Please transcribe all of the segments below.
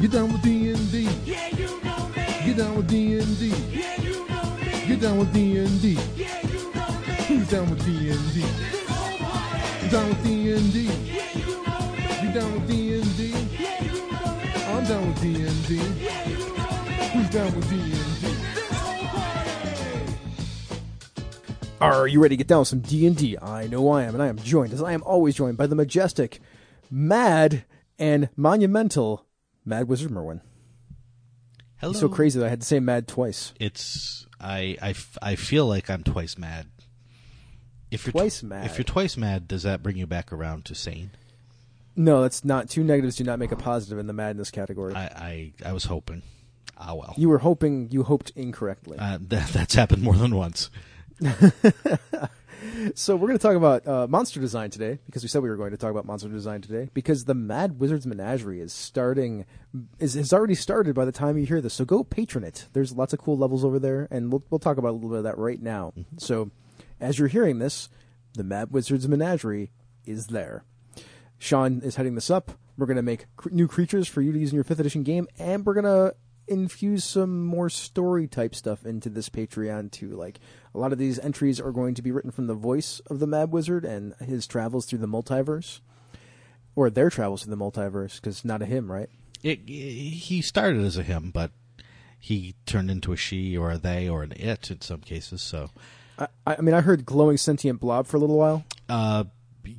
Get down with D&D. Yeah, you know me. Get down with D&D. Yeah, you know me. Get down with D&D. Yeah, you know me. Who's down with D&D? This whole party. Get down with D&D. Yeah, you know me. Get down with D&D. Yeah, you know me. I'm down with D&D. Yeah, you know me. Who's down with D&D? This whole party. Are you ready to get down with some D&D? I know I am, and I am joined, as I am always joined, by the majestic, mad, and monumental Mad Wizard Merwin. Hello. It's so crazy that I had to say mad twice. It's I feel like I'm twice mad. If you're twice mad. If you're twice mad, does that bring you back around to sane? No, that's not. Two negatives do not make a positive in the madness category. I was hoping. Ah, well. You were hoping. You hoped incorrectly. That's happened more than once. So we're going to talk about monster design today, because we said we were going to talk about monster design today, because the Mad Wizards Menagerie has already started by the time you hear this. So go patron it. There's lots of cool levels over there, and we'll talk about a little bit of that right now. Mm-hmm. So as you're hearing this, the Mad Wizards Menagerie is there. Sean is heading this up. We're going to make new creatures for you to use in your 5th edition game, and we're going to infuse some more story type stuff into this Patreon too. Like, a lot of these entries are going to be written from the voice of the Mad Wizard and his travels through the multiverse, or their travels through the multiverse, because not a him, right? He started as a him, but he turned into a she or a they or an it in some cases. So, I mean, I heard glowing sentient blob for a little while.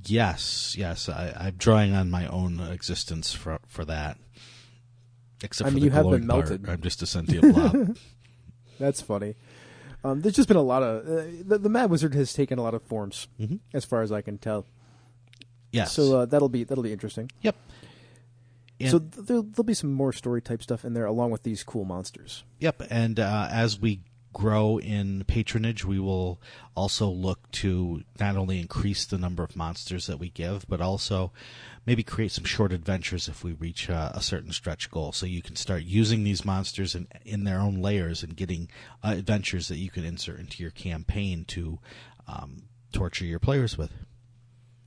Yes. I'm drawing on my own existence for that. Except I mean, for the you have been melted. I'm just a sentient blob. That's funny. There's just been a lot of... the Mad Wizard has taken a lot of forms, mm-hmm. as far as I can tell. Yes. So that'll be interesting. Yep. And so there'll be some more story-type stuff in there, along with these cool monsters. Yep, and as we grow in patronage, we will also look to not only increase the number of monsters that we give, but also maybe create some short adventures if we reach a certain stretch goal. So you can start using these monsters in their own layers and getting adventures that you can insert into your campaign to torture your players with.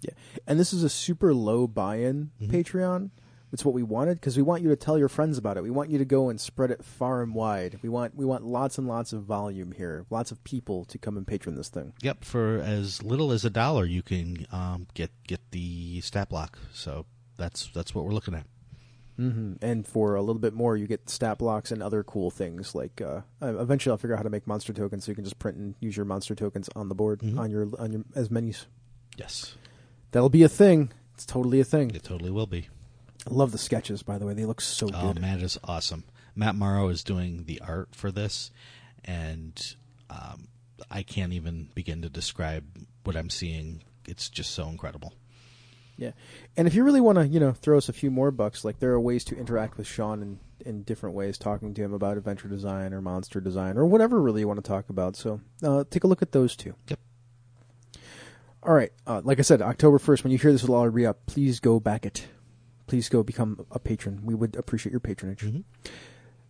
Yeah, and this is a super low buy-in mm-hmm. Patreon. It's what we wanted, because we want you to tell your friends about it. We want you to go and spread it far and wide. We want lots and lots of volume here, lots of people to come and patron this thing. Yep, for as little as $1, you can get the stat block. So that's what we're looking at. Mm-hmm. And for a little bit more, you get stat blocks and other cool things. Like eventually, I'll figure out how to make monster tokens, so you can just print and use your monster tokens on the board mm-hmm. on your as menus. Yes, that'll be a thing. It's totally a thing. It totally will be. I love the sketches, by the way. They look so good. Oh, Matt is awesome. Matt Morrow is doing the art for this, and I can't even begin to describe what I'm seeing. It's just so incredible. Yeah, and if you really want to, throw us a few more bucks, like, there are ways to interact with Sean in different ways, talking to him about adventure design or monster design or whatever really you want to talk about. So take a look at those two. Yep. All right. Like I said, October 1st, when you hear this will all be up, please go back it. Please go become a patron. We would appreciate your patronage. Mm-hmm.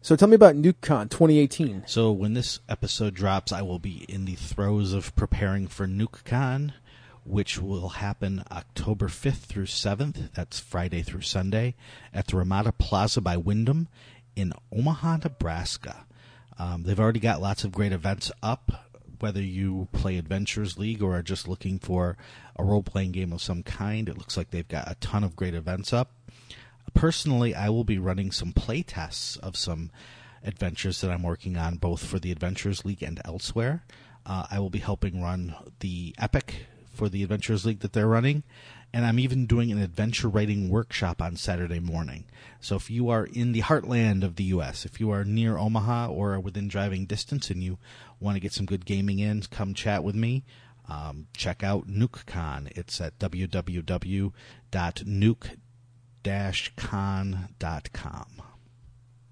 So tell me about NukeCon 2018. So when this episode drops, I will be in the throes of preparing for NukeCon, which will happen October 5th through 7th. That's Friday through Sunday at the Ramada Plaza by Wyndham in Omaha, Nebraska. They've already got lots of great events up. Whether you play Adventures League or are just looking for a role-playing game of some kind, it looks like they've got a ton of great events up. Personally, I will be running some play tests of some adventures that I'm working on, both for the Adventures League and elsewhere. I will be helping run the epic for the Adventures League that they're running, and I'm even doing an adventure writing workshop on Saturday morning. So if you are in the heartland of the U.S., if you are near Omaha or within driving distance and you want to get some good gaming in, come chat with me. Check out NukeCon. It's at www.nuke-con.com.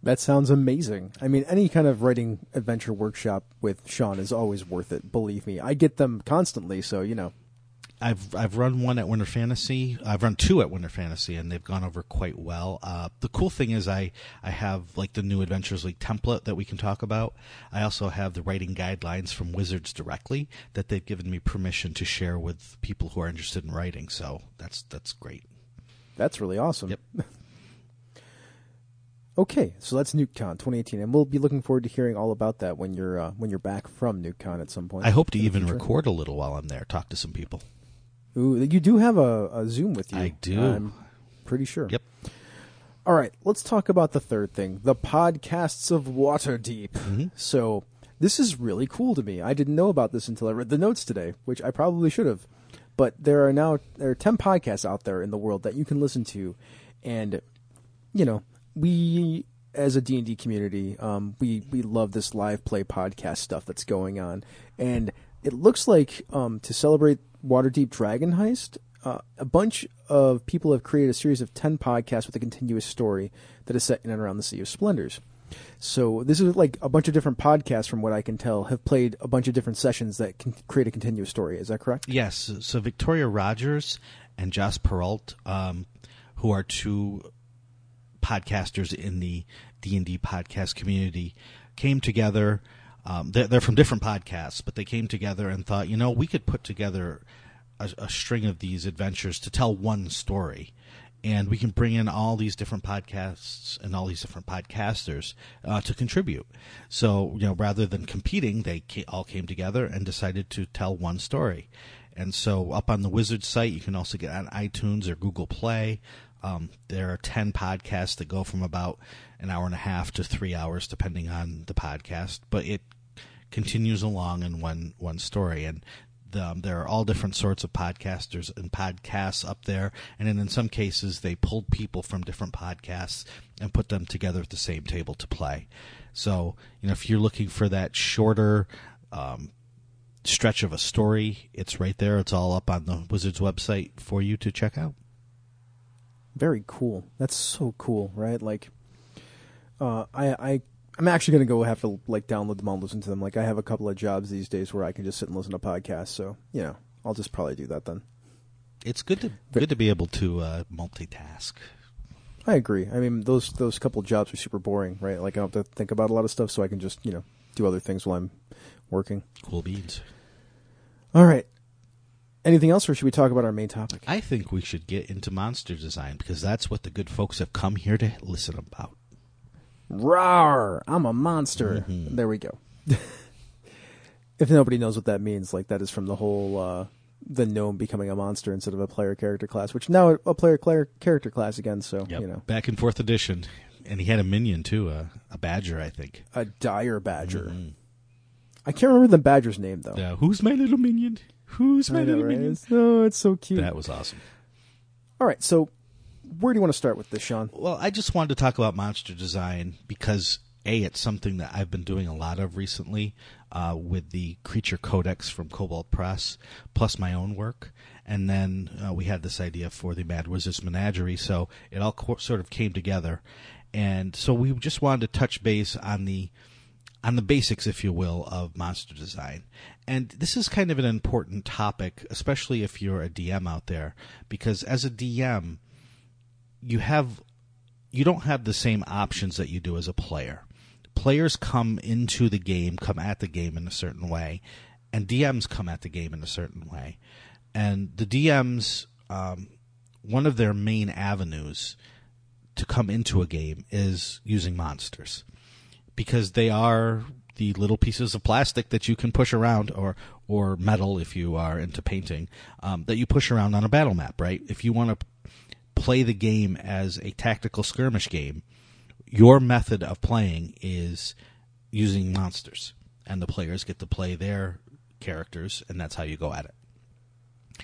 That sounds amazing. I mean, any kind of writing adventure workshop with Sean is always worth it, believe me. I get them constantly, so, I've run one at Winter Fantasy. I've run two at Winter Fantasy, and they've gone over quite well. The cool thing is I have, like, the new Adventures League template that we can talk about. I also have the writing guidelines from Wizards directly that they've given me permission to share with people who are interested in writing. So that's great. That's really awesome. Yep. Okay, so that's NukeCon 2018, and we'll be looking forward to hearing all about that when you're back from NukeCon at some point. I hope to even record a little while I'm there, talk to some people. Ooh, you do have a Zoom with you. I do. I'm pretty sure. Yep. All right, let's talk about the third thing, the Podcasts of Waterdeep. Mm-hmm. So this is really cool to me. I didn't know about this until I read the notes today, which I probably should have. But there are 10 podcasts out there in the world that you can listen to, and, you know, we, as a D&D community, we love this live play podcast stuff that's going on. And it looks like to celebrate Waterdeep Dragon Heist, a bunch of people have created a series of 10 podcasts with a continuous story that is set in and around the Sea of Splendors. So this is like a bunch of different podcasts, from what I can tell, have played a bunch of different sessions that can create a continuous story. Is that correct? Yes. So Victoria Rogers and Joss Peralta, who are two podcasters in the D&D podcast community, came together. They're from different podcasts, but they came together and thought, you know, we could put together a string of these adventures to tell one story. And we can bring in all these different podcasts and all these different podcasters to contribute. So, you know, rather than competing, they all came together and decided to tell one story. And so up on the Wizards site, you can also get on iTunes or Google Play. There are 10 podcasts that go from about an hour and a half to 3 hours, depending on the podcast. But it continues along in one story. And there are all different sorts of podcasters and podcasts up there. And then in some cases, they pulled people from different podcasts and put them together at the same table to play. So, you know, if you're looking for that shorter stretch of a story, it's right there. It's all up on the Wizards website for you to check out. Very cool. That's so cool, right? Like, I'm actually going to go have to like download them all and listen to them. Like, I have a couple of jobs these days where I can just sit and listen to podcasts. So, you know, I'll just probably do that then. It's good to be able to multitask. I agree. I mean, those couple jobs are super boring, right? Like, I don't have to think about a lot of stuff, so I can just, you know, do other things while I'm working. Cool beans. All right. Anything else, or should we talk about our main topic? I think we should get into monster design, because that's what the good folks have come here to listen about. Roar! I'm a monster. Mm-hmm. There we go. If nobody knows what that means, like, that is from the whole the gnome becoming a monster instead of a player character class, which now a player character class again. So yep. You know, back in 4th edition, and he had a minion too, a badger, I think, a dire badger. Mm-hmm. I can't remember the badger's name though. Yeah, who's my little minion? Who's my little minion? Oh, it's so cute. That was awesome. All right, so. Where do you want to start with this, Sean? Well, I just wanted to talk about monster design because, A, it's something that I've been doing a lot of recently with the Creature Codex from Cobalt Press, plus my own work. And then we had this idea for the Mad Wizards Menagerie, so it all sort of came together. And so we just wanted to touch base on the basics, if you will, of monster design. And this is kind of an important topic, especially if you're a DM out there, because as a DM... You don't have the same options that you do as a player. Players come at the game in a certain way, and DMs come at the game in a certain way. And the DMs, one of their main avenues to come into a game is using monsters, because they are the little pieces of plastic that you can push around, or metal if you are into painting, that you push around on a battle map, right? If you want to play the game as a tactical skirmish game, your method of playing is using monsters, and the players get to play their characters, and that's how you go at it.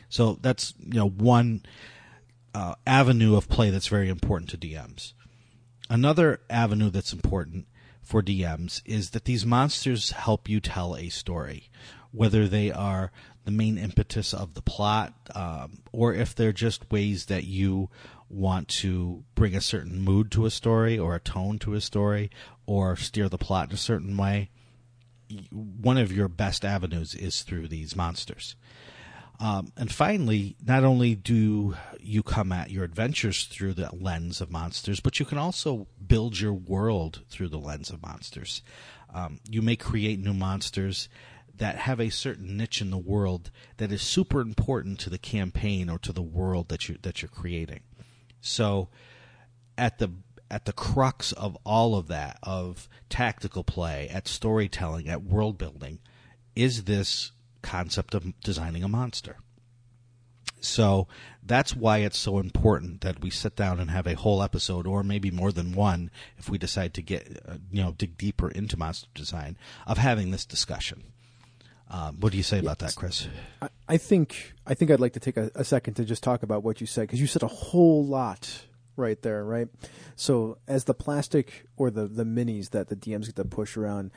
So that's, you know, one avenue of play that's very important to DMs. Another avenue that's important for DMs is that these monsters help you tell a story, whether they are the main impetus of the plot, or if they're just ways that you want to bring a certain mood to a story, or a tone to a story, or steer the plot in a certain way. One of your best avenues is through these monsters. And finally, not only do you come at your adventures through the lens of monsters, but you can also build your world through the lens of monsters. You may create new monsters that have a certain niche in the world that is super important to the campaign or to the world that you're creating. So at the at the crux of all of that, of tactical play, at storytelling, at world building, is this concept of designing a monster. So that's why it's so important that we sit down and have a whole episode, or maybe more than one, if we decide to get dig deeper into monster design, of having this discussion. What do you say about that, Chris? I think I'd like to take a second to just talk about what you said, because you said a whole lot right there, right? So as the plastic or the minis that the DMs get to push around,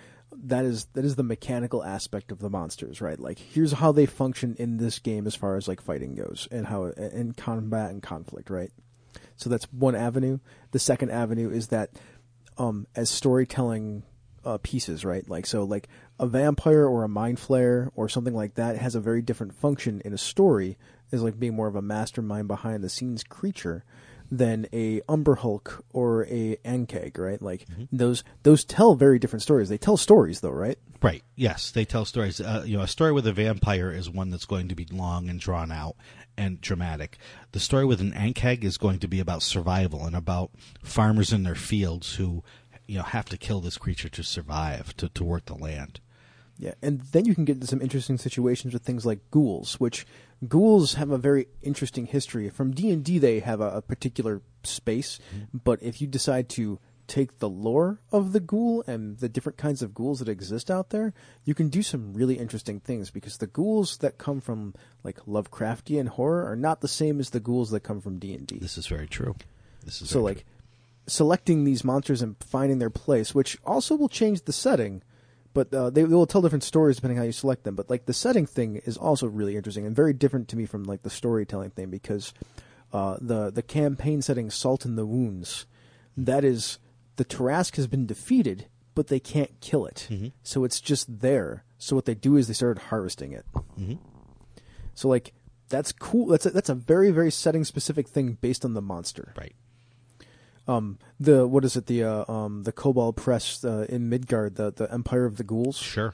that is the mechanical aspect of the monsters, right? Like, here's how they function in this game as far as like fighting goes and how in combat and conflict, right? So that's one avenue. The second avenue is that as storytelling pieces, right? Like, so like a vampire or a mind flayer or something like that has a very different function in a story, is like being more of a mastermind behind the scenes creature than a Umberhulk or a Ankeg, right? Like, mm-hmm. those tell very different stories. They tell stories, though, right? Right. Yes, they tell stories. A story with a vampire is one that's going to be long and drawn out and dramatic. The story with an Ankeg is going to be about survival and about farmers in their fields who, have to kill this creature to survive, to work the land. Yeah, and then you can get into some interesting situations with things like ghouls, which ghouls have a very interesting history. From D&D, they have a particular space, mm-hmm. but if you decide to take the lore of the ghoul and the different kinds of ghouls that exist out there, you can do some really interesting things, because the ghouls that come from like Lovecraftian horror are not the same as the ghouls that come from D&D. This is very true. Selecting these monsters and finding their place, which also will change the setting. But they will tell different stories depending on how you select them. But like the setting thing is also really interesting and very different to me from like the storytelling thing, because the campaign setting Salt in the Wounds, that is, the Tarrasque has been defeated, but they can't kill it. Mm-hmm. So it's just there. So what they do is they started harvesting it. Mm-hmm. So like, that's cool. That's a very, very setting specific thing based on the monster. Right. The Cobalt Press in Midgard, the Empire of the Ghouls. Sure.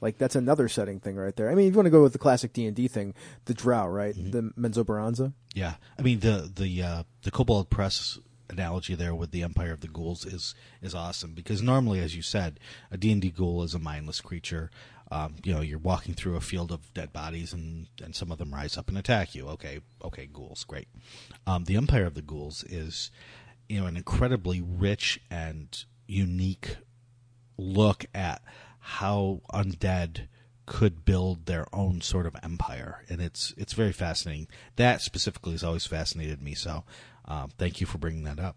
Like, that's another setting thing right there. I mean, if you want to go with the classic D&D thing, the Drow, right? Mm-hmm. The Menzoberranzan. Yeah. I mean, the Cobalt Press analogy there with the Empire of the Ghouls is awesome, because normally, as you said, a D&D ghoul is a mindless creature. You're walking through a field of dead bodies and some of them rise up and attack you. Okay, ghouls, great. The Empire of the Ghouls is... an incredibly rich and unique look at how undead could build their own sort of empire, and it's very fascinating. That specifically has always fascinated me. So, thank you for bringing that up.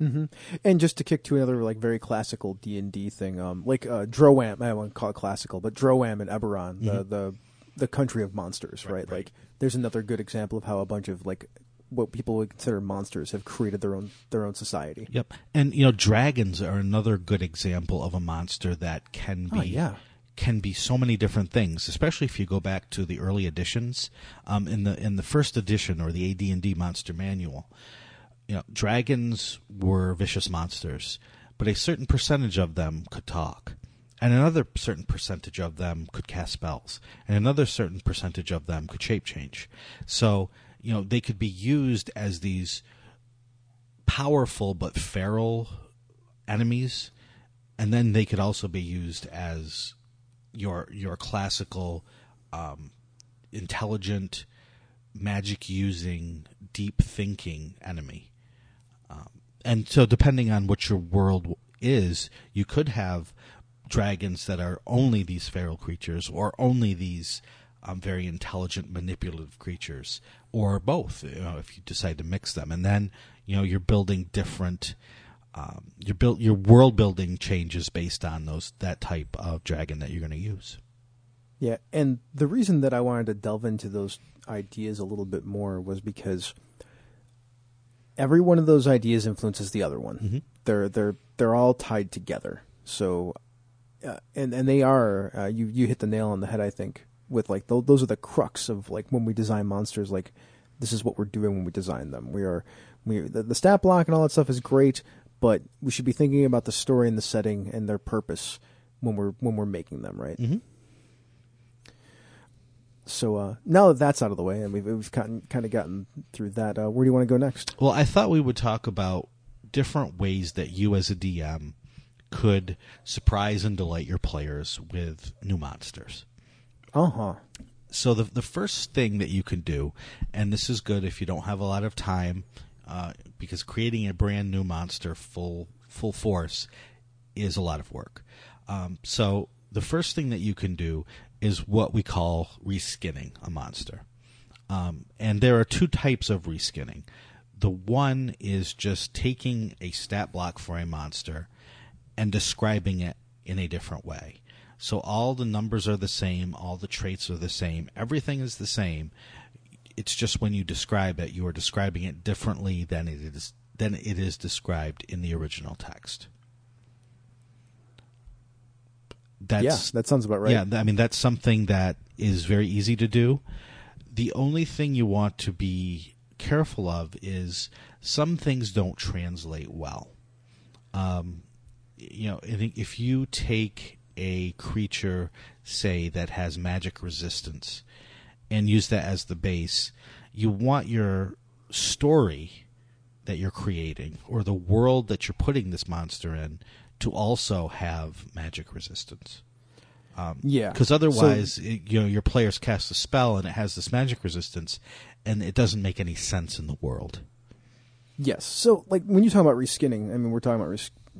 Mm-hmm. And just to kick to another like very classical D&D thing, Droam. I won't call it classical, but Droam and Eberron, mm-hmm. the country of monsters, right? Like, there's another good example of how a bunch of like what people would consider monsters have created their own society. Yep. And dragons are another good example of a monster that can be so many different things, especially if you go back to the early editions, in the 1st edition or the AD&D Monster Manual. Dragons were vicious monsters, but a certain percentage of them could talk. And another certain percentage of them could cast spells, and another certain percentage of them could shape change. So they could be used as these powerful but feral enemies, and then they could also be used as your classical, intelligent, magic-using, deep-thinking enemy. And so depending on what your world is, you could have dragons that are only these feral creatures or only these... very intelligent, manipulative creatures, or both, if you decide to mix them. And then, you're building different, your world building changes based on that type of dragon that you're going to use. Yeah. And the reason that I wanted to delve into those ideas a little bit more was because every one of those ideas influences the other one. Mm-hmm. They're all tied together. So, and they are, you hit the nail on the head, I think. With like those are the crux of like when we design monsters, like this is what we're doing when we design them. The stat block and all that stuff is great, but we should be thinking about the story and the setting and their purpose when we're making them, right? Mm-hmm. So now that that's out of the way and we've kind of gotten through that, where do you want to go next? Well, I thought we would talk about different ways that you as a DM could surprise and delight your players with new monsters. Uh-huh. So the first thing that you can do, and this is good if you don't have a lot of time, because creating a brand new monster full force is a lot of work. So the first thing that you can do is what we call reskinning a monster. And there are two types of reskinning. The one is just taking a stat block for a monster and describing it in a different way. So all the numbers are the same, all the traits are the same, everything is the same. It's just when you describe it, you are describing it differently than it is described in the original text. Yeah, that sounds about right. Yeah, I mean, that's something that is very easy to do. The only thing you want to be careful of is some things don't translate well. I think if you take a creature, say, that has magic resistance and use that as the base, you want your story that you're creating or the world that you're putting this monster in to also have magic resistance. Because otherwise, your players cast a spell and it has this magic resistance and it doesn't make any sense in the world. Yes. So, like, when you talk about reskinning, I mean, we're talking about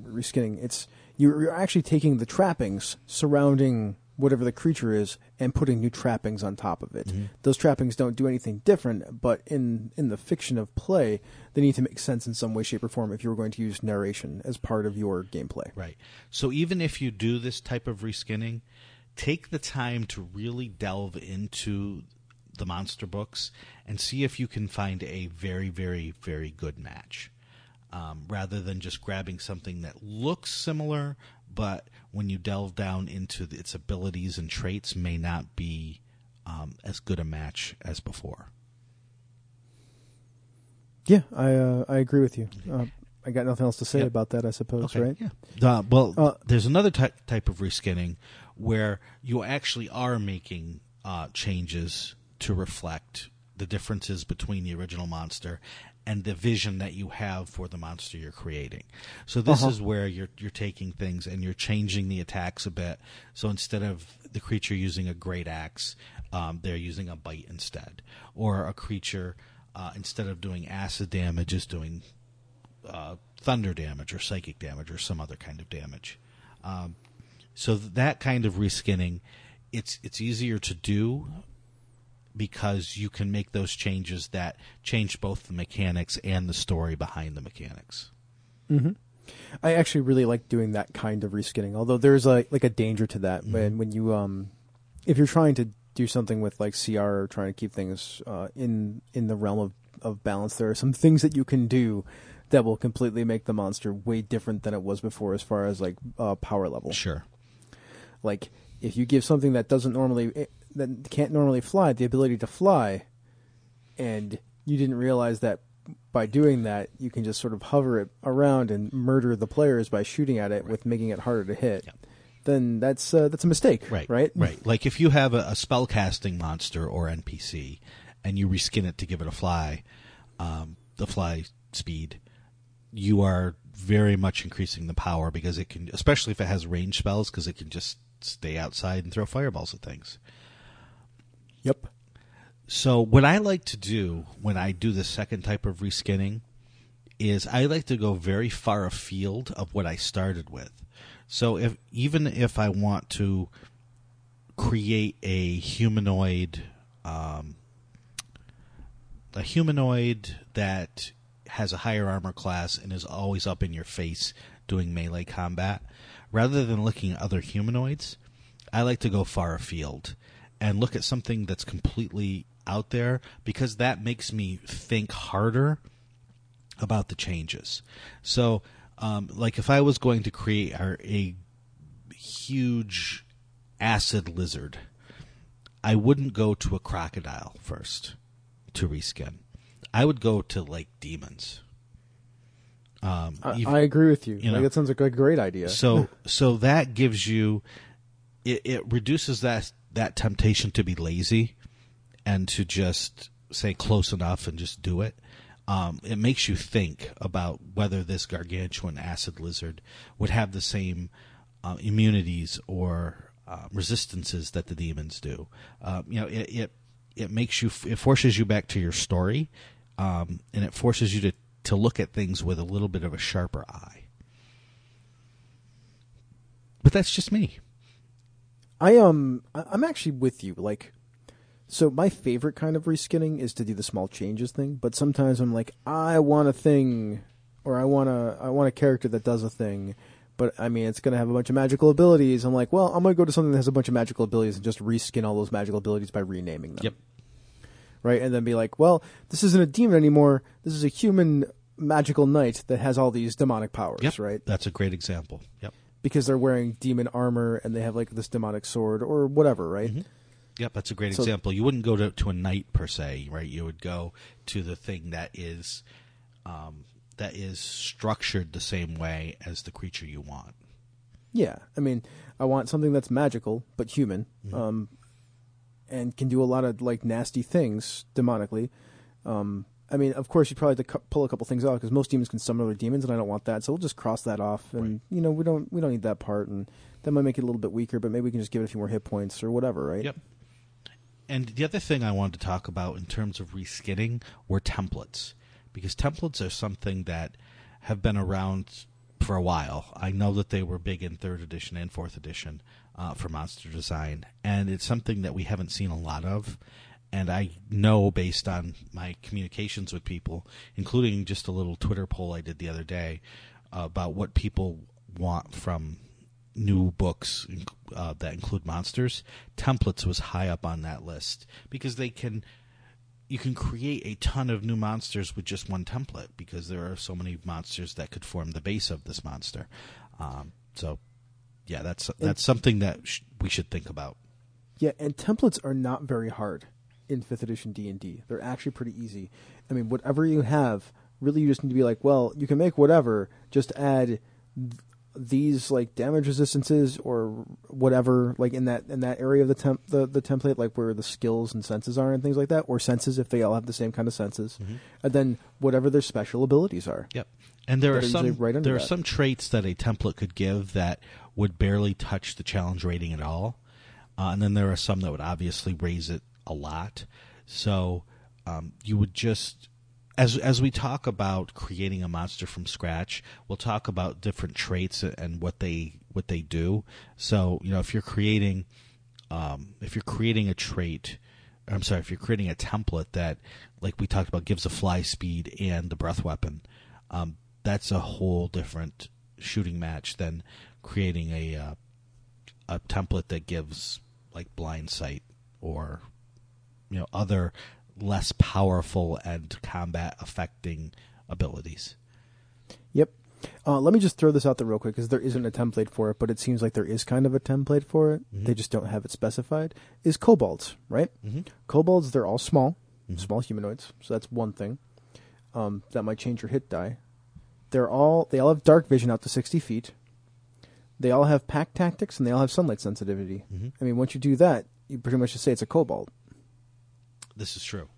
reskinning. You're actually taking the trappings surrounding whatever the creature is and putting new trappings on top of it. Mm-hmm. Those trappings don't do anything different, but in the fiction of play, they need to make sense in some way, shape, or form if you were going to use narration as part of your gameplay. Right. So even if you do this type of reskinning, take the time to really delve into the monster books and see if you can find a very, very, very good match. Rather than just grabbing something that looks similar, but when you delve down into its abilities and traits, may not be as good a match as before. Yeah, I agree with you. I got nothing else to say about that, I suppose, okay, right? Yeah. There's another type of reskinning where you actually are making changes to reflect the differences between the original monster and the vision that you have for the monster you're creating. So this is where you're taking things and you're changing the attacks a bit. So instead of the creature using a great axe, they're using a bite instead. Or a creature, instead of doing acid damage, is doing thunder damage or psychic damage or some other kind of damage. So that kind of reskinning, it's easier to do, because you can make those changes that change both the mechanics and the story behind the mechanics. Mm-hmm. I actually really like doing that kind of reskinning, although there's a danger to that. Mm-hmm. When you if you're trying to do something with like CR or trying to keep things in the realm of balance, there are some things that you can do that will completely make the monster way different than it was before as far as like power level. Sure. Like if you give something that doesn't normally... that can't normally fly, the ability to fly, and you didn't realize that by doing that, you can just sort of hover it around and murder the players by shooting at it with making it harder to hit, then that's a mistake, right? Right. Like if you have a spellcasting monster or NPC and you reskin it to give it a fly, the fly speed, you are very much increasing the power because it can, especially if it has range spells, because it can just stay outside and throw fireballs at things. Yep. So what I like to do when I do the second type of reskinning is I like to go very far afield of what I started with. So even if I want to create a humanoid that has a higher armor class and is always up in your face doing melee combat, rather than looking at other humanoids, I like to go far afield and look at something that's completely out there, because that makes me think harder about the changes. So, like if I was going to create a huge acid lizard, I wouldn't go to a crocodile first to reskin. I would go to like demons. I agree with you. That sounds like a great idea. So that gives you, it reduces that temptation to be lazy and to just say close enough and just do it. It makes you think about whether this gargantuan acid lizard would have the same immunities or resistances that the demons do. It makes you, it forces you back to your story, and it forces you to look at things with a little bit of a sharper eye. But that's just me. I'm actually with you. Like, so my favorite kind of reskinning is to do the small changes thing. But sometimes I'm like, I want a thing, or I want a character that does a thing. But I mean, it's going to have a bunch of magical abilities. I'm like, well, I'm going to go to something that has a bunch of magical abilities and just reskin all those magical abilities by renaming them. Yep. Right, and then be like, well, this isn't a demon anymore. This is a human magical knight that has all these demonic powers. Yep. Right. That's a great example. Yep. Because they're wearing demon armor and they have like this demonic sword or whatever, right? Mm-hmm. Yep, that's a great example. You wouldn't go to a knight per se, right? You would go to the thing that is structured the same way as the creature you want. Yeah, I mean, I want something that's magical but human, mm-hmm. And can do a lot of like nasty things demonically. I mean, of course, you'd probably have to pull a couple things out because most demons can summon other demons, and I don't want that. So we'll just cross that off, and right. You know, we don't need that part, and that might make it a little bit weaker. But maybe we can just give it a few more hit points or whatever, right? Yep. And the other thing I wanted to talk about in terms of reskinning were templates, because templates are something that have been around for a while. I know that they were big in 3rd edition and 4th edition for monster design, and it's something that we haven't seen a lot of. And I know, based on my communications with people, including just a little Twitter poll I did the other day about what people want from new books that include monsters, templates was high up on that list because you can create a ton of new monsters with just one template because there are so many monsters that could form the base of this monster. So, that's something that we should think about. Yeah, and templates are not very hard. In 5th edition D&D, they're actually pretty easy. I mean, whatever you have, really, you just need to be like, well, you can make whatever. Just add these like damage resistances or whatever, like in that area of the template, like where the skills and senses are and things like that, or senses if they all have the same kind of senses, mm-hmm. and then whatever their special abilities are. Yep. And there are some traits that a template could give that would barely touch the challenge rating at all, and then there are some that would obviously raise it a lot. So you would just, as we talk about creating a monster from scratch, we'll talk about different traits and what they do. So, you know, if you're creating a template that, like we talked about, gives a fly speed and the breath weapon, that's a whole different shooting match than creating a template that gives like blind sight or, you know, other less powerful and combat affecting abilities. Yep. Let me just throw this out there real quick because there isn't a template for it, but it seems like there is kind of a template for it. Mm-hmm. They just don't have it specified. Is kobolds, right? Mm-hmm. Kobolds, they're all small, mm-hmm. small humanoids. So that's one thing that might change your hit die. They all have dark vision out to 60 feet. They all have pack tactics and they all have sunlight sensitivity. Mm-hmm. I mean, once you do that, you pretty much just say it's a kobold. This is true.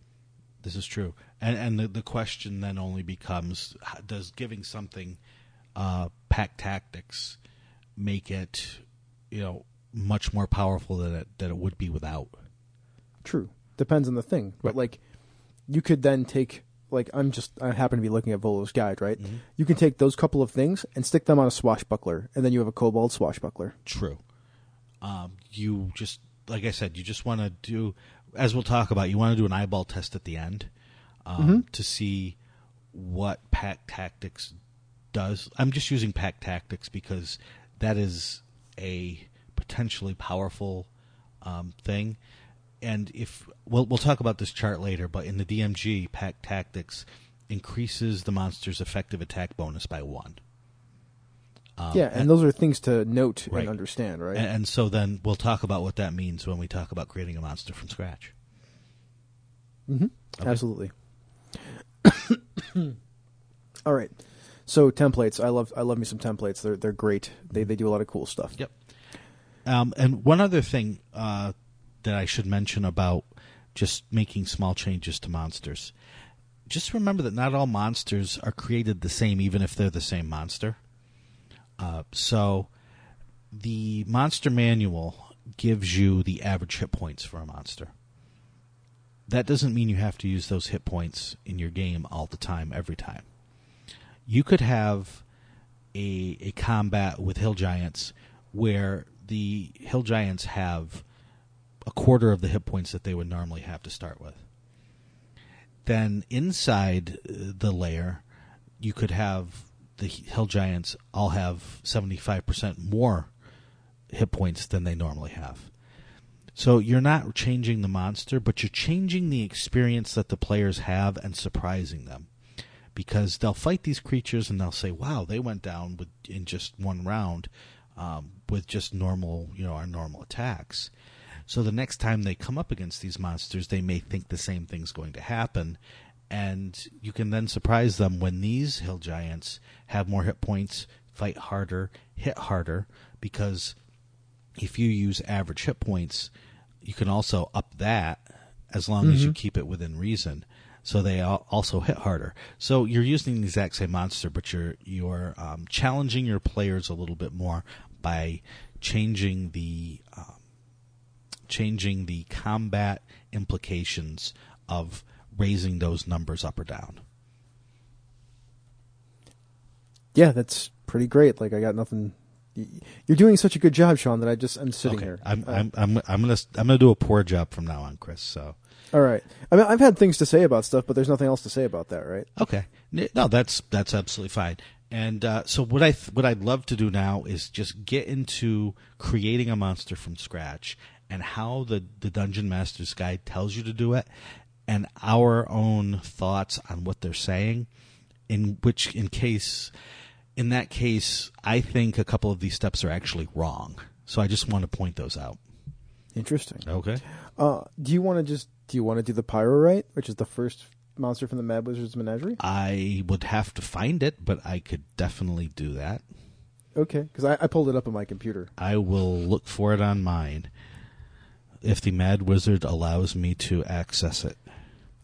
And the question then only becomes, does giving something pack tactics make it, you know, much more powerful than it would be without? True. Depends on the thing. Right. But, like, you could then take, like, I happen to be looking at Volo's guide, right? Mm-hmm. You can take those couple of things and stick them on a swashbuckler, and then you have a kobold swashbuckler. True. You just, like I said, you just want to do... As we'll talk about, you want to do an eyeball test at the end mm-hmm. to see what pack tactics does. I'm just using pack tactics because that is a potentially powerful thing. And if we'll talk about this chart later, but in the DMG, pack tactics increases the monster's effective attack bonus by 1. And those are things to note right. and understand, right? And so then we'll talk about what that means when we talk about creating a monster from scratch. Mm-hmm. Okay. Absolutely. All right. So templates, I love me some templates. They're great. They do a lot of cool stuff. Yep. And one other thing that I should mention about just making small changes to monsters. just remember that not all monsters are created the same, even if they're the same monster. So the Monster Manual gives you the average hit points for a monster. That doesn't mean you have to use those hit points in your game all the time, every time. You could have a combat with hill giants where the hill giants have a quarter of the hit points that they would normally have to start with. Then inside the lair, you could have the hill giants all have 75% more hit points than they normally have. So you're not changing the monster, but you're changing the experience that the players have and surprising them. Because they'll fight these creatures and they'll say, wow, they went down in just one round with just normal, our normal attacks. So the next time they come up against these monsters, they may think the same thing's going to happen. And you can then surprise them when these hill giants have more hit points, fight harder, hit harder, because if you use average hit points, you can also up that as long as you keep it within reason. So they also hit harder. So you're using the exact same monster, but you're challenging your players a little bit more by changing the combat implications of raising those numbers up or down. Yeah, that's pretty great. Like, I got nothing. You're doing such a good job, Sean, that I'm sitting here. I'm gonna do a poor job from now on, Chris. So. All right. I mean, I've had things to say about stuff, but there's nothing else to say about that, right? Okay. No, that's absolutely fine. And so what I'd love to do now is just get into creating a monster from scratch and how the Dungeon Master's Guide tells you to do it, and our own thoughts on what they're saying. In that case, I think a couple of these steps are actually wrong. So I just want to point those out. Interesting. Okay. Do you want to do the Pyrowight, which is the first monster from the Mad Wizards Menagerie? I would have to find it, but I could definitely do that. Okay, because I pulled it up on my computer. I will look for it on mine if the Mad Wizard allows me to access it.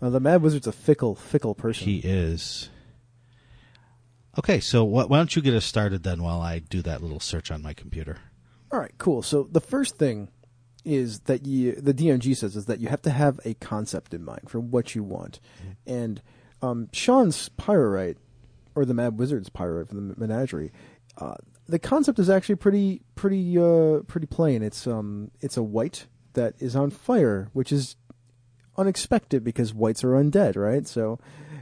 The Mad Wizard's a fickle person. He is. Okay, so why don't you get us started then while I do that little search on my computer? All right, cool. So the first thing is that the DMG says is that you have to have a concept in mind for what you want. Mm-hmm. And Sean's Pyrowight, or the Mad Wizard's Pyrowight from the Menagerie, the concept is actually pretty plain. It's a white that is on fire, which is unexpected because whites are undead, right? So,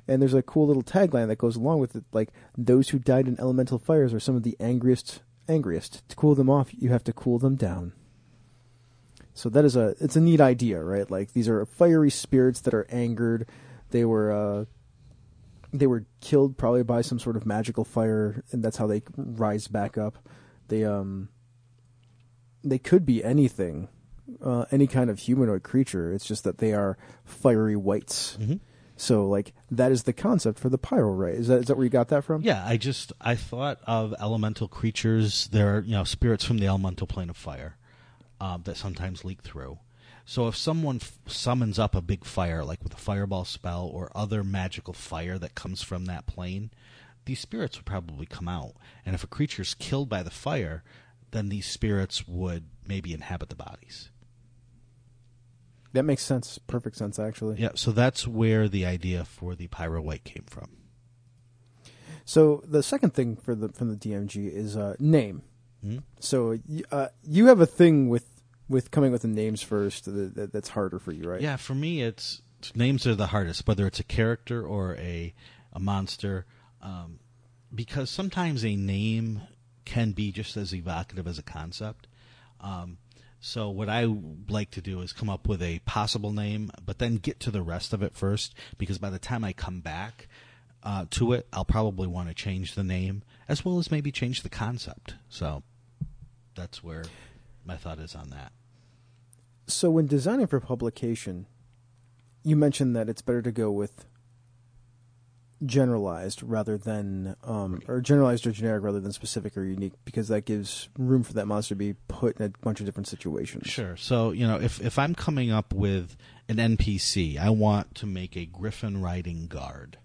and there's a cool little tagline that goes along with it, like, those who died in elemental fires are some of the angriest. To cool them off, you have to cool them down. So that is it's a neat idea, right? Like, these are fiery spirits that are angered. They were killed probably by some sort of magical fire, and that's how they rise back up. They could be anything, any kind of humanoid creature. It's just that they are fiery whites. Mm-hmm. So, like, that is the concept for the Pyrowight. Is that where you got that from? Yeah, I thought of elemental creatures. They're spirits from the elemental plane of fire. That sometimes leak through. So if someone summons up a big fire, like with a fireball spell or other magical fire that comes from that plane, these spirits would probably come out. And if a creature is killed by the fire, then these spirits would maybe inhabit the bodies. That makes sense. Perfect sense, actually. Yeah, so that's where the idea for the Pyrowight came from. So the second thing from the DMG is name. So you have a thing with coming with the names first that's harder for you, right? Yeah, for me, it's names are the hardest, whether it's a character or a monster, because sometimes a name can be just as evocative as a concept. So what I like to do is come up with a possible name, but then get to the rest of it first, because by the time I come back to it, I'll probably want to change the name as well as maybe change the concept. So that's where my thought is on that. So when designing for publication, you mentioned that it's better to go with generalized rather than or generalized or generic rather than specific or unique, because that gives room for that monster to be put in a bunch of different situations. Sure. So, you know, if I'm coming up with an NPC, I want to make a griffin riding guard.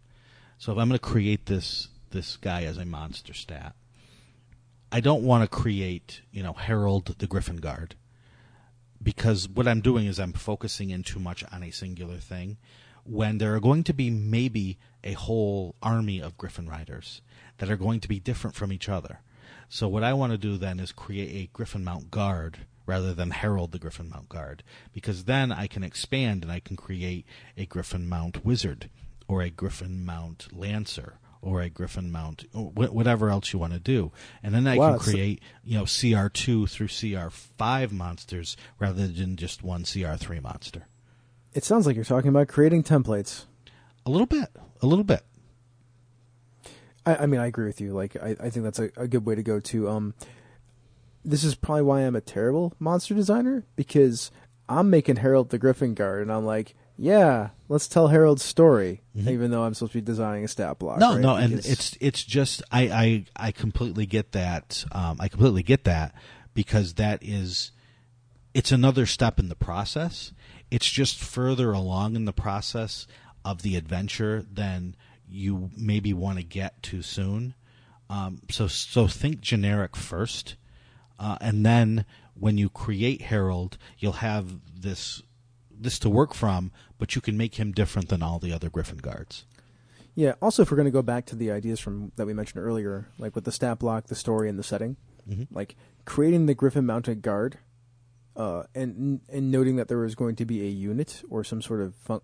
So if I'm going to create this guy as a monster stat, I don't want to create, you know, Harold the Griffin Guard, because what I'm doing is I'm focusing in too much on a singular thing, when there are going to be maybe a whole army of Griffin Riders that are going to be different from each other. So what I want to do then is create a Griffin Mount Guard rather than Harold the Griffin Mount Guard, because then I can expand and I can create a Griffin Mount Wizard or a Griffin Mount Lancer or a Griffin Mount, whatever else you want to do. And then I can create, you know, CR2 through CR5 monsters rather than just one CR3 monster. It sounds like you're talking about creating templates. A little bit. I mean, I agree with you. Like, I think that's a good way to go to. This is probably why I'm a terrible monster designer, because I'm making Harold the Griffin Guard, and I'm like, yeah, let's tell Harold's story, mm-hmm. even though I'm supposed to be designing a stat block. No, right? And it's just I completely get that. I completely get that, because that is, it's another step in the process. It's just further along in the process of the adventure than you maybe want to get too soon. So think generic first, and then when you create Harold, you'll have this to work from, but you can make him different than all the other Griffin Guards. Yeah. Also, if we're going to go back to the ideas from that we mentioned earlier, like with the stat block, the story, and the setting, mm-hmm. like creating the Griffin Mounted Guard. And noting that there is going to be a unit or some sort of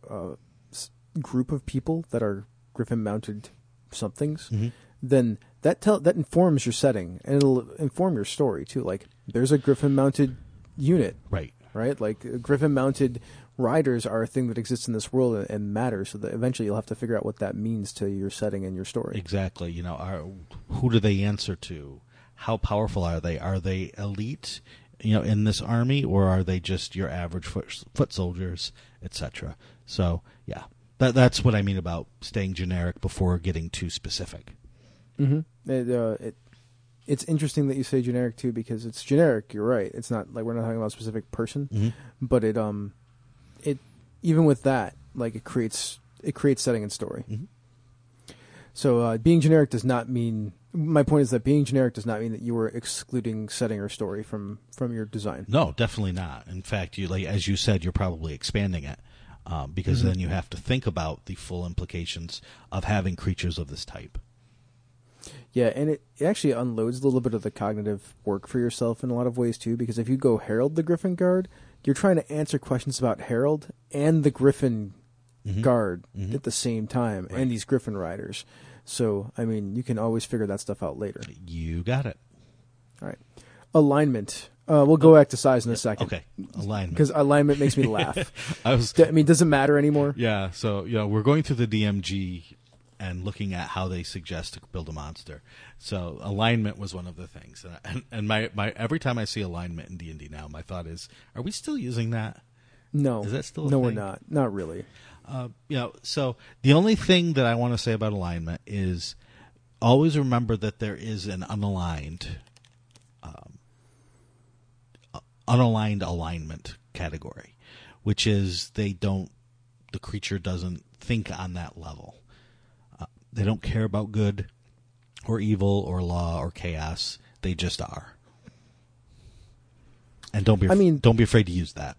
group of people that are Griffin-mounted somethings, mm-hmm. then that informs your setting, and it'll inform your story too. Like, there's a Griffin-mounted unit, right? Like, Griffin-mounted riders are a thing that exists in this world and matters. So that eventually, you'll have to figure out what that means to your setting and your story. Exactly. You know, who do they answer to? How powerful are they? Are they elite? You know, in this army, or are they just your average foot soldiers, etc.? So, yeah, that's what I mean about staying generic before getting too specific. Mm-hmm. It's interesting that you say generic too, because it's generic. You're right. It's not like we're not talking about a specific person, mm-hmm. but it even with that, like it creates setting and story. Mm-hmm. So being generic does not mean. My point is that being generic does not mean that you were excluding setting or story from your design. No, definitely not. In fact, you, like as you said, you're probably expanding it because mm-hmm. then you have to think about the full implications of having creatures of this type. Yeah, and it actually unloads a little bit of the cognitive work for yourself in a lot of ways too, because if you go Harold the Griffin Guard, you're trying to answer questions about Harold and the Griffin mm-hmm. Guard mm-hmm. at the same time, right. and these Griffin Riders. So, I mean, you can always figure that stuff out later. You got it. All right. Alignment. We'll go back to size in a second. Okay. Alignment. Because alignment makes me laugh. Does it matter anymore? Yeah. So, you know, we're going through the DMG and looking at how they suggest to build a monster. So alignment was one of the things. And my every time I see alignment in D&D now, my thought is, are we still using that? No. Is that still a thing? No, we're not. Not really. You know, so the only thing that I want to say about alignment is always remember that there is an unaligned alignment category, which is the creature doesn't think on that level. They don't care about good or evil or law or chaos. They just are. And don't be afraid to use that.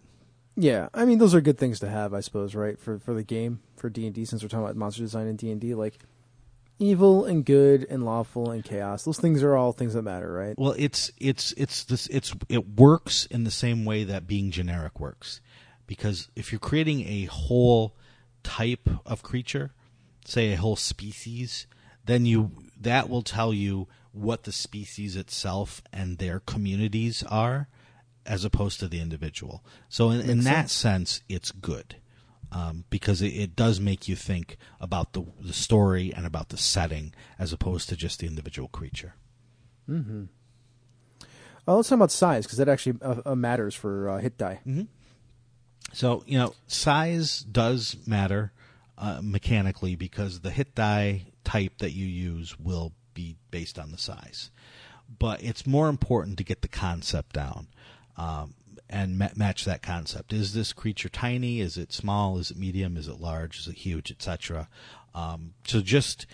Yeah, I mean, those are good things to have, I suppose, right? For the game, for D&D, since we're talking about monster design in D&D, like evil and good and lawful and chaos, those things are all things that matter, right? Well, it works in the same way that being generic works, because if you're creating a whole type of creature, say a whole species, then that will tell you what the species itself and their communities are, as opposed to the individual. So in that sense, it's good because it does make you think about the story and about the setting as opposed to just the individual creature. Mm-hmm. Let's talk about size, because that actually matters for hit die. Mm-hmm. So, you know, size does matter. mechanically, because the hit die type that you use will be based on the size. But it's more important to get the concept down and match that concept. Is this creature tiny? Is it small? Is it medium? Is it large? Is it huge? Etc. So just...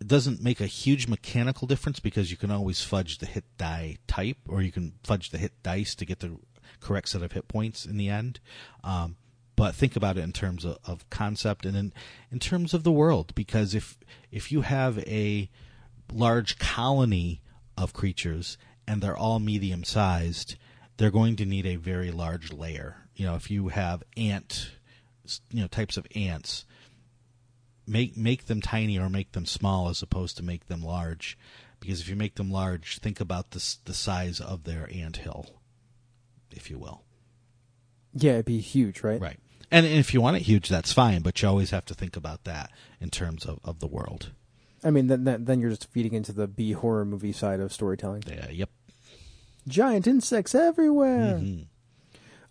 It doesn't make a huge mechanical difference because you can always fudge the hit die type, or you can fudge the hit dice to get the correct set of hit points in the end. But think about it in terms of concept and in terms of the world, because if you have a large colony of creatures and they're all medium-sized, they're going to need a very large layer. You know, if you have ant, you know, types of ants, Make them tiny or make them small as opposed to make them large, because if you make them large, think about the size of their anthill, if you will. Yeah, it'd be huge, right? Right. And if you want it huge, that's fine, but you always have to think about that in terms of the world. I mean, then you're just feeding into the B-horror movie side of storytelling. Yeah, yep. Giant insects everywhere. Mm-hmm.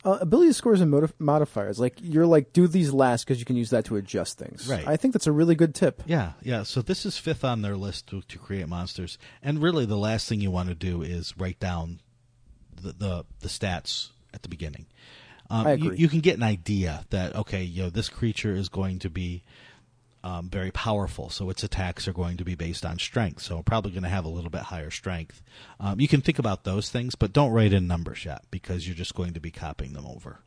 Ability scores and modifiers, like you're like, do these last because you can use that to adjust things. Right. I think that's a really good tip. Yeah. So this is 5th on their list to create monsters, and really the last thing you want to do is write down the stats at the beginning. I agree. You can get an idea that, okay, you know, this creature is going to be very powerful, so its attacks are going to be based on strength, so probably going to have a little bit higher strength. You can think about those things, but don't write in numbers yet, because you're just going to be copying them over.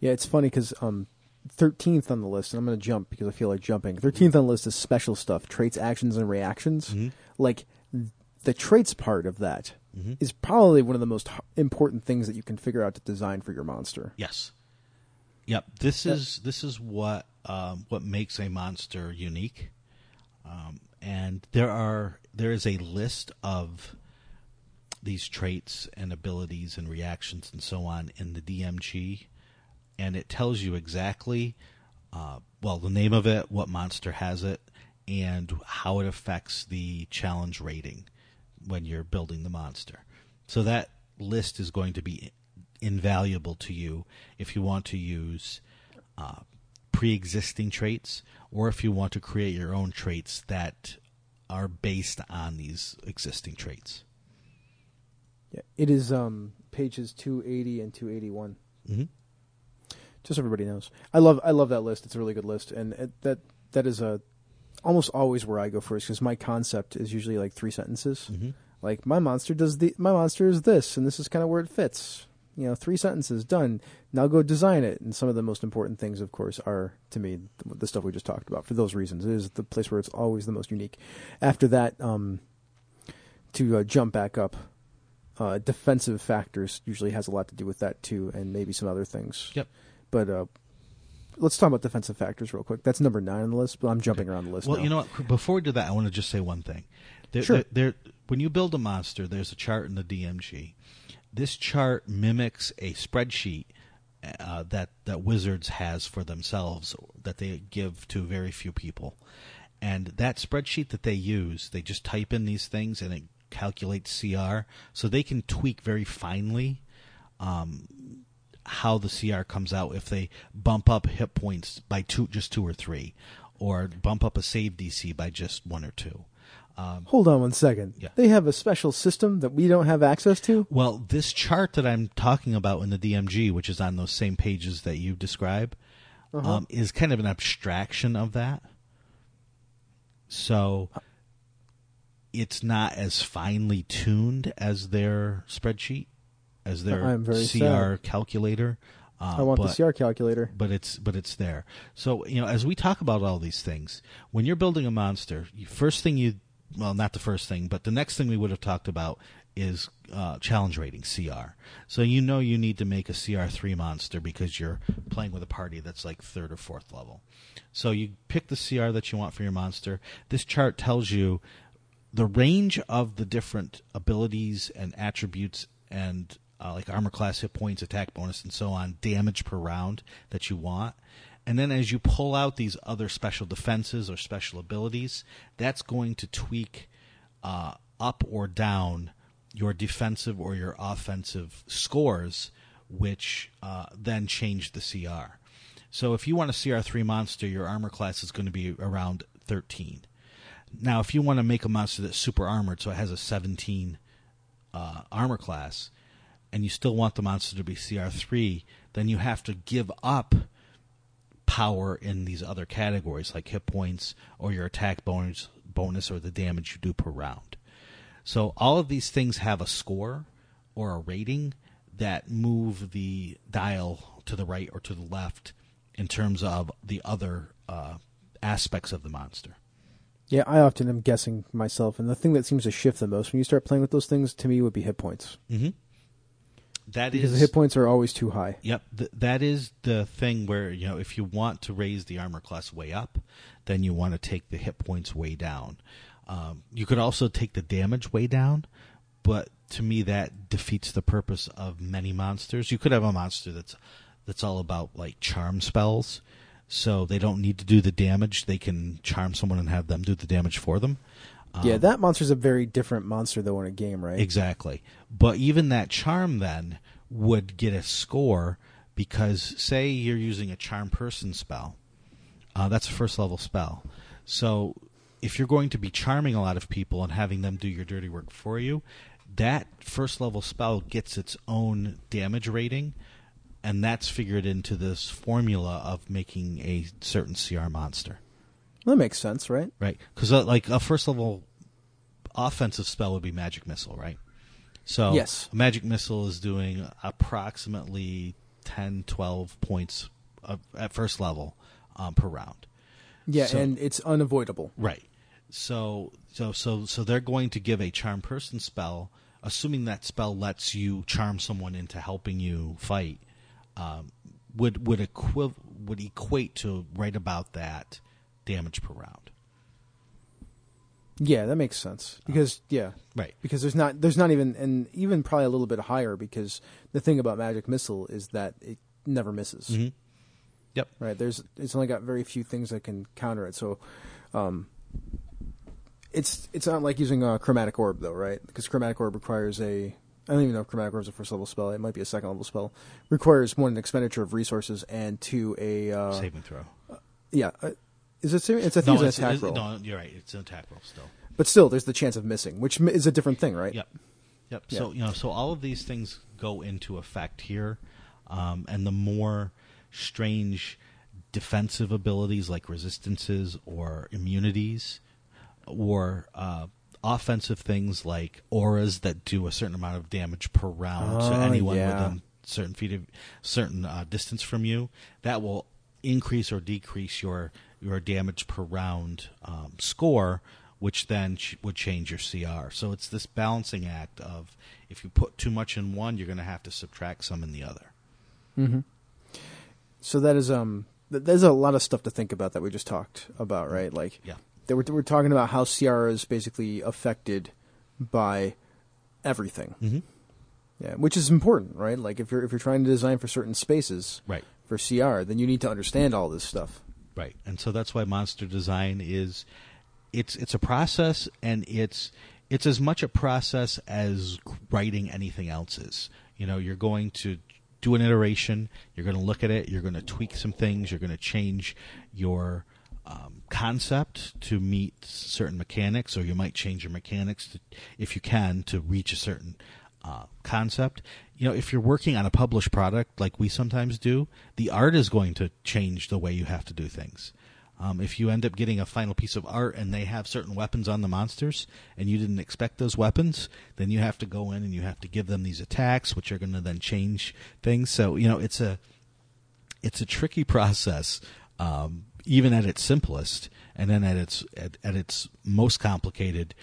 Yeah, it's funny because 13th on the list, and I'm going to jump because I feel like jumping. 13th on the list is special stuff, traits, actions, and reactions. Mm-hmm. Like the traits part of that is probably one of the most important things that you can figure out to design for your monster. Yes. Yep. This is what makes a monster unique, and there is a list of these traits and abilities and reactions and so on in the DMG, and it tells you exactly the name of it, what monster has it, and how it affects the challenge rating when you're building the monster. So that list is going to be invaluable to you if you want to use pre-existing traits, or if you want to create your own traits that are based on these existing traits. Yeah, it is pages 280 and 281. Mm-hmm. Just so everybody knows, I love that list. It's a really good list, and that is almost always where I go first, because my concept is usually like 3 sentences. Mm-hmm. Like my monster is this, and this is kind of where it fits. You know, 3 sentences, done. Now go design it. And some of the most important things, of course, are, to me, the stuff we just talked about. For those reasons, it is the place where it's always the most unique. After that, to jump back up, defensive factors usually has a lot to do with that, too, and maybe some other things. Yep. But let's talk about defensive factors real quick. That's number 9 on the list, but I'm jumping around the list now. You know what? Before we do that, I want to just say one thing. When you build a monster, there's a chart in the DMG. This chart mimics a spreadsheet that Wizards has for themselves that they give to very few people. And that spreadsheet that they use, they just type in these things and it calculates CR. So they can tweak very finely how the CR comes out if they bump up hit points by 2 or 3, or bump up a save DC by just 1 or 2. Hold on one second. Yeah. They have a special system that we don't have access to? Well, this chart that I'm talking about in the DMG, which is on those same pages that you describe, is kind of an abstraction of that. So it's not as finely tuned as their spreadsheet, as their CR calculator. I want the CR calculator. But it's there. So, you know, as we talk about all these things, when you're building a monster, the next thing we would have talked about is challenge rating, CR. So you know you need to make a CR3 monster because you're playing with a party that's like 3rd or 4th level. So you pick the CR that you want for your monster. This chart tells you the range of the different abilities and attributes and like armor class, hit points, attack bonus, and so on, damage per round that you want. And then as you pull out these other special defenses or special abilities, that's going to tweak up or down your defensive or your offensive scores, which then change the CR. So if you want a CR3 monster, your armor class is going to be around 13. Now, if you want to make a monster that's super armored, so it has a 17 armor class, and you still want the monster to be CR3, then you have to give up power in these other categories, like hit points or your attack bonus or the damage you do per round. So all of these things have a score or a rating that move the dial to the right or to the left in terms of the other aspects of the monster. Yeah, I often am guessing myself, and the thing that seems to shift the most when you start playing with those things, to me, would be hit points. Mm-hmm. Because the hit points are always too high. Yep, that is the thing where, you know, if you want to raise the armor class way up, then you want to take the hit points way down. You could also take the damage way down, but to me that defeats the purpose of many monsters. You could have a monster that's all about like charm spells, so they don't need to do the damage. They can charm someone and have them do the damage for them. Yeah, that monster's a very different monster though in a game, right? Exactly. But even that charm then would get a score, because say you're using a charm person spell. That's a first level spell. So if you're going to be charming a lot of people and having them do your dirty work for you, that first level spell gets its own damage rating, and that's figured into this formula of making a certain CR monster. That makes sense, right? Right, because like a first level offensive spell would be magic missile, right? So yes. Magic missile is doing approximately 10, 12 points at first level per round. Yeah, so, and it's unavoidable. Right. So they're going to give a charm person spell, assuming that spell lets you charm someone into helping you fight, would equate to right about that damage per round. Yeah, that makes sense. Because right. Because there's not even, and even probably a little bit higher, because the thing about magic missile is that it never misses. Mm-hmm. Yep. Right. It's only got very few things that can counter it. So, It's not like using a Chromatic Orb, though, right? Because Chromatic Orb requires I don't even know if Chromatic Orb is a first-level spell. It might be a second-level spell. Requires, one, an expenditure of resources, and two, a... saving throw. Is it saving? It's an attack roll. No, you're right. It's an attack roll still. But still, there's the chance of missing, which is a different thing, right? Yep. Yeah. So, so all of these things go into effect here, and the more strange defensive abilities like resistances or immunities... or offensive things like auras that do a certain amount of damage per round to anyone within certain feet of certain distance from you, that will increase or decrease your damage per round score, which then would change your CR. So it's this balancing act of, if you put too much in one, you're going to have to subtract some in the other. Mm-hmm. So that is there's a lot of stuff to think about that we just talked about, right? Like yeah. We're talking about how CR is basically affected by everything, mm-hmm. Yeah, which is important, right? Like if you're trying to design for certain spaces, right. For CR, then you need to understand all this stuff, right? And so that's why monster design is it's a process, and it's as much a process as writing anything else is. You know, you're going to do an iteration, you're going to look at it, you're going to tweak some things, you're going to change your concept to meet certain mechanics, or you might change your mechanics if you can, to reach a certain concept. You know, if you're working on a published product like we sometimes do, the art is going to change the way you have to do things. If you end up getting a final piece of art and they have certain weapons on the monsters and you didn't expect those weapons, then you have to go in and you have to give them these attacks, which are going to then change things. So, you know, it's a tricky process, even at its simplest, and then at its most complicated,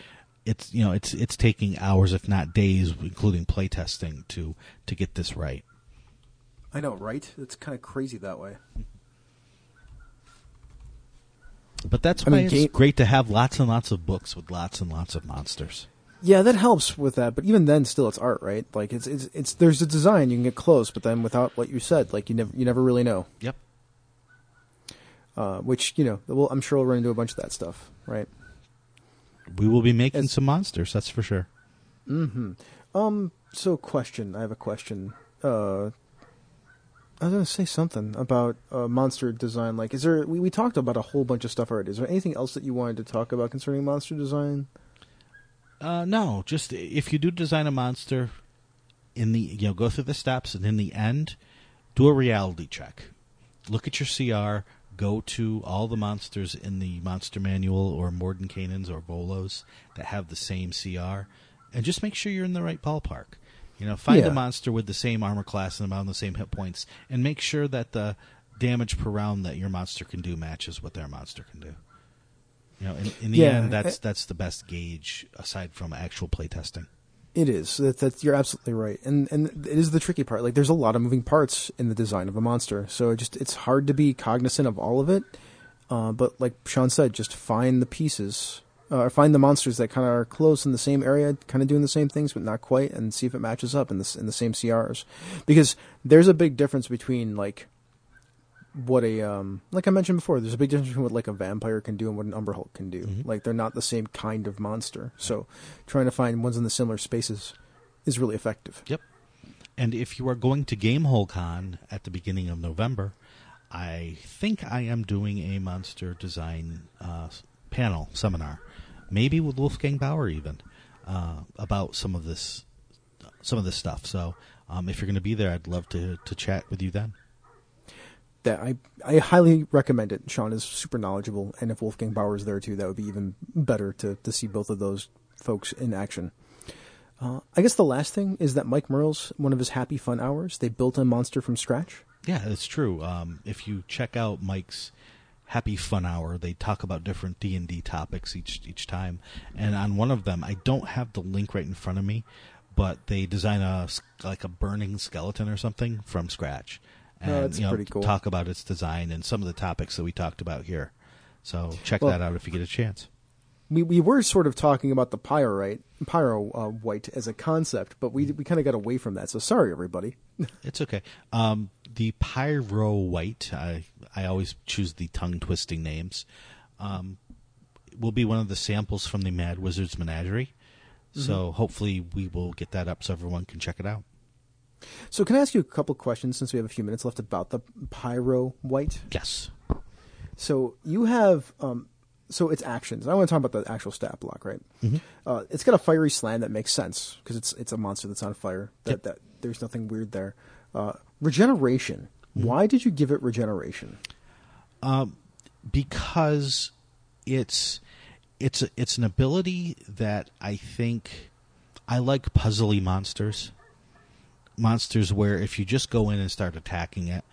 it's taking hours, if not days, including playtesting, to get this right. I know, right? It's kind of crazy that way. But that's why it's great to have lots and lots of books with lots and lots of monsters. Yeah, that helps with that. But even then, still, it's art, right? Like it's there's a design you can get close, but then without what you said, like you never really know. Yep. Which, I'm sure we'll run into a bunch of that stuff, right? We will be making some monsters, that's for sure. Mm-hmm. I have a question. I was going to say something about monster design. Like, is there? We talked about a whole bunch of stuff already. Is there anything else that you wanted to talk about concerning monster design? No. Just if you do design a monster, go through the steps, and in the end, do a reality check. Look at your CR. Go to all the monsters in the Monster Manual or Mordenkainen's or Bolos that have the same CR, and just make sure you're in the right ballpark. Find a monster with the same armor class and about the same hit points, and make sure that the damage per round that your monster can do matches what their monster can do. In the end, that's the best gauge aside from actual playtesting. It is. That's you're absolutely right, and it is the tricky part. Like, there's a lot of moving parts in the design of a monster, so it's hard to be cognizant of all of it. But like Sean said, just find the pieces. Find the monsters that kind of are close in the same area, kind of doing the same things, but not quite, and see if it matches up in the same CRs. Because there's a big difference between, like, what a... like I mentioned before, there's a big difference between what, like, a vampire can do and what an Umberhulk can do. Mm-hmm. Like, they're not the same kind of monster. So trying to find ones in the similar spaces is really effective. Yep. And if you are going to GameholeCon at the beginning of November, I think I am doing a monster design panel seminar, maybe with Wolfgang Bauer even, about some of this stuff. So if you're going to be there, I'd love to chat with you then. That I highly recommend it. Sean is super knowledgeable, and if Wolfgang Bauer is there too, that would be even better to see both of those folks in action. I guess the last thing is that Mike Merle's, one of his happy fun hours, they built a monster from scratch. Yeah, that's true. If you check out Mike's Happy Fun Hour, they talk about different D&D topics each time, and on one of them, I don't have the link right in front of me, but they design a burning skeleton or something from scratch, and that's pretty cool. Talk about its design and some of the topics that we talked about here. So check that out if you get a chance. We were sort of talking about the Pyrowight as a concept, but we kind of got away from that. So sorry, everybody. It's okay. The Pyrowight, I always choose the tongue-twisting names, will be one of the samples from the Mad Wizards Menagerie. Mm-hmm. So hopefully we will get that up so everyone can check it out. So can I ask you a couple questions since we have a few minutes left about the Pyrowight? Yes. So you have... So it's actions. I want to talk about the actual stat block, right? Mm-hmm. It's got a fiery slam that makes sense because it's a monster that's on fire. That there's nothing weird there. Regeneration. Mm-hmm. Why did you give it regeneration? Because it's an ability that I think I like puzzly monsters. Monsters where if you just go in and start attacking it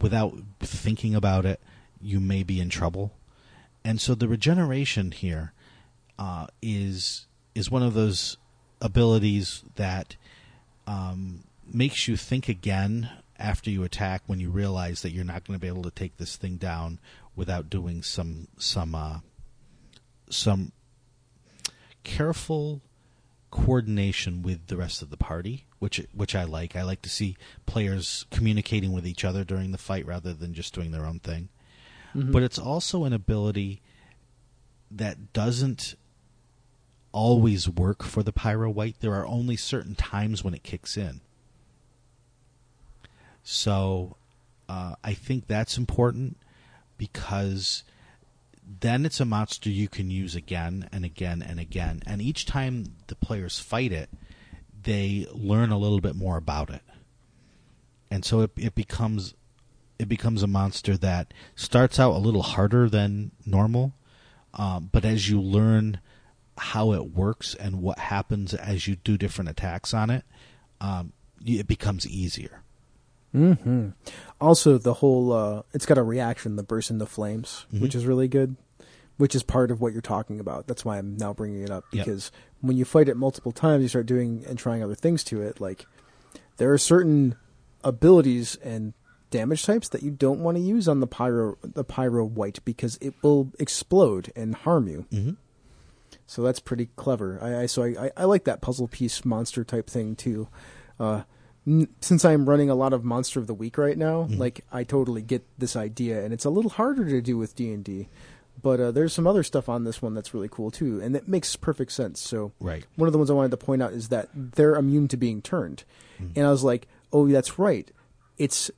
without thinking about it, you may be in trouble. And so the regeneration here is one of those abilities that makes you think again after you attack when you realize that you're not going to be able to take this thing down without doing some careful coordination with the rest of the party, which I like. I like to see players communicating with each other during the fight rather than just doing their own thing. Mm-hmm. But it's also an ability that doesn't always work for the Pyrowight. There are only certain times when it kicks in. So I think that's important because then it's a monster you can use again and again and again. And each time the players fight it, they learn a little bit more about it. And so it becomes a monster that starts out a little harder than normal, but as you learn how it works and what happens as you do different attacks on it, it becomes easier. Mm-hmm. Also, the whole it's got a reaction that bursts into flames, mm-hmm. which is really good, which is part of what you're talking about. That's why I'm now bringing it up, because when you fight it multiple times, you start doing and trying other things to it. Like, there are certain abilities and damage types that you don't want to use on the Pyrowight because it will explode and harm you. Mm-hmm. So that's pretty clever. I like that puzzle piece monster type thing too. Since I'm running a lot of Monster of the Week right now, mm-hmm. like I totally get this idea, and it's a little harder to do with D&D. But there's some other stuff on this one that's really cool too, and that makes perfect sense. So one of the ones I wanted to point out is that they're immune to being turned, mm-hmm. and I was like, oh, that's right. It's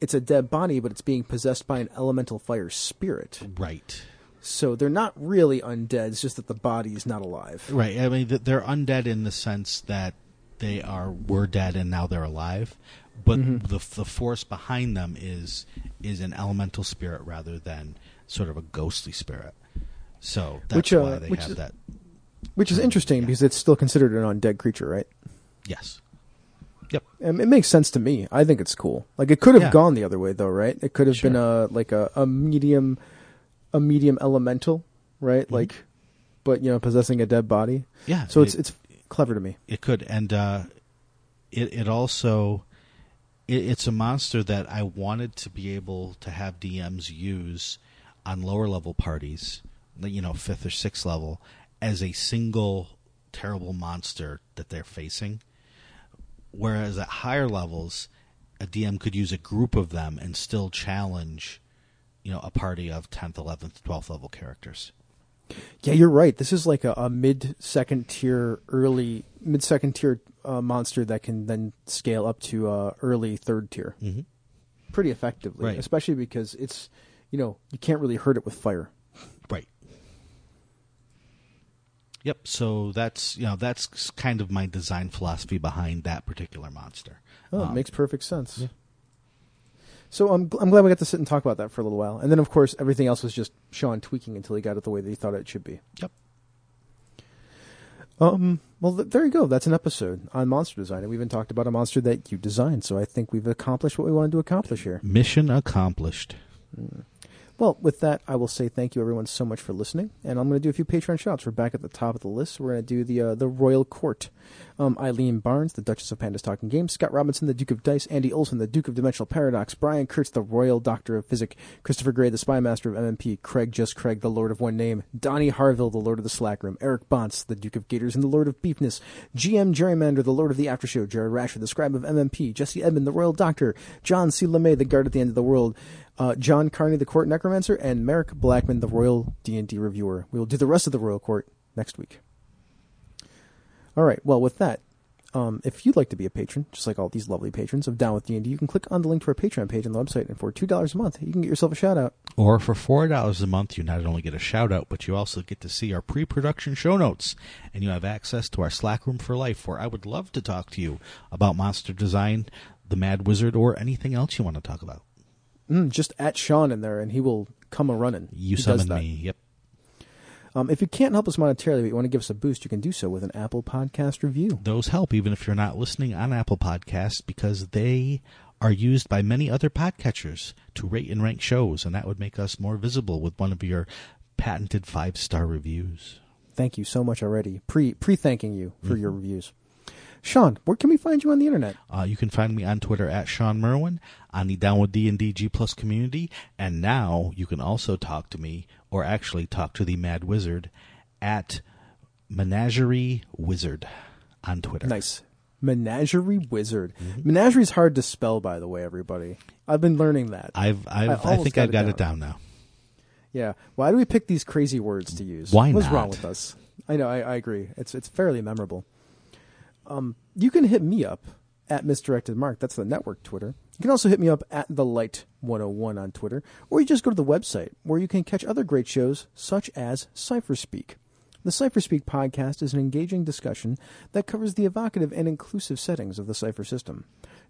it's a dead body, but it's being possessed by an elemental fire spirit. Right. So they're not really undead. It's just that the body is not alive. Right. I mean, they're undead in the sense that they were dead and now they're alive. But the force behind them is an elemental spirit rather than sort of a ghostly spirit. So that's why they have that. Which is interesting because it's still considered an undead creature, right? Yes. Yep. And it makes sense to me. I think it's cool. Like, it could have gone the other way, though, right? It could have been a medium elemental, right? Mm-hmm. Like, but possessing a dead body. Yeah. So it's clever to me. It could, and it's a monster that I wanted to be able to have DMs use on lower level parties, 5th or 6th level, as a single terrible monster that they're facing. Whereas at higher levels, a DM could use a group of them and still challenge, a party of 10th, 11th, 12th level characters. Yeah, you're right. This is like a mid second tier monster that can then scale up to early third tier, pretty effectively, right. Especially because it's, you can't really hurt it with fire. Right. Yep. So that's kind of my design philosophy behind that particular monster. Oh, it makes perfect sense. Yeah. So I'm glad we got to sit and talk about that for a little while. And then, of course, everything else was just Sean tweaking until he got it the way that he thought it should be. Yep. Well, there you go. That's an episode on monster design. And we even talked about a monster that you designed. So I think we've accomplished what we wanted to accomplish here. Mission accomplished. Well, with that, I will say thank you, everyone, so much for listening. And I'm going to do a few Patreon shout-outs. We're back at the top of the list. We're going to do the Royal Court. Eileen Barnes, the Duchess of Pandas Talking Games. Scott Robinson, the Duke of Dice. Andy Olson, the Duke of Dimensional Paradox. Brian Kurtz, the Royal Doctor of Physic. Christopher Gray, the Spy Master of MMP. Craig, just Craig, the Lord of One Name. Donnie Harville, the Lord of the Slack Room. Eric Bontz, the Duke of Gators and the Lord of Beefness. GM Gerrymander, the Lord of the Aftershow. Jared Rashford, the Scribe of MMP. Jesse Edmond, the Royal Doctor. John C. LeMay, the Guard at the End of the World. John Carney, the Court Necromancer, and Merrick Blackman, the Royal D&D Reviewer. We will do the rest of the Royal Court next week. All right. Well, with that, if you'd like to be a patron, just like all these lovely patrons of Down with D&D, you can click on the link to our Patreon page on the website, and for $2 a month, you can get yourself a shout-out. Or for $4 a month, you not only get a shout-out, but you also get to see our pre-production show notes, and you have access to our Slack Room for Life, where I would love to talk to you about monster design, the Mad Wizard, or anything else you want to talk about. Just at Sean in there, and he will come a-running. You summon me, yep. If you can't help us monetarily, but you want to give us a boost, you can do so with an Apple Podcast review. Those help, even if you're not listening on Apple Podcasts, because they are used by many other podcatchers to rate and rank shows, and that would make us more visible with one of your patented 5-star reviews. Thank you so much already. Pre-thanking you for your reviews. Sean, where can we find you on the internet? You can find me on Twitter at Sean Merwin, on the Down with D&D G Plus community, and now you can also talk to me, or actually talk to the Mad Wizard, at Menagerie Wizard on Twitter. Nice. Menagerie Wizard. Menagerie is hard to spell, by the way, everybody. I've been learning that. I think I've got it down now. Yeah. Why do we pick these crazy words to use? What's wrong with us? I know. I agree. It's fairly memorable. You can hit me up at Misdirected Mark. That's the network Twitter. You can also hit me up at TheLight101 on Twitter, or you just go to the website where you can catch other great shows such as CypherSpeak. The CypherSpeak podcast is an engaging discussion that covers the evocative and inclusive settings of the Cypher system.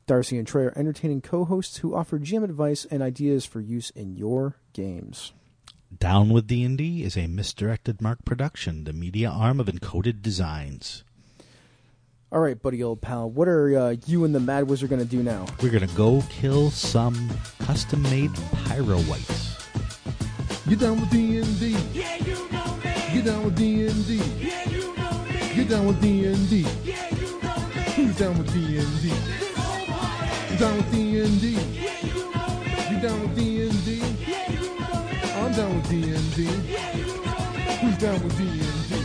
Darcy and Trey are entertaining co-hosts who offer GM advice and ideas for use in your games. Down with D&D is a Misdirected Mark production, the media arm of Encoded Designs. All right, buddy, old pal, what are you and the Mad Wizard going to do now? We're going to go kill some custom-made Pyrowights. You down with D&D? Yeah, you know me. You down with D&D? Yeah, you know me. You down with D&D? Yeah, you know me. Who's down with D&D? This whole party. You down with D&D? Yeah, you know me. You down with D&D? Yeah, you know me. I'm down with D&D? Yeah, you know me. Who's down with D&D?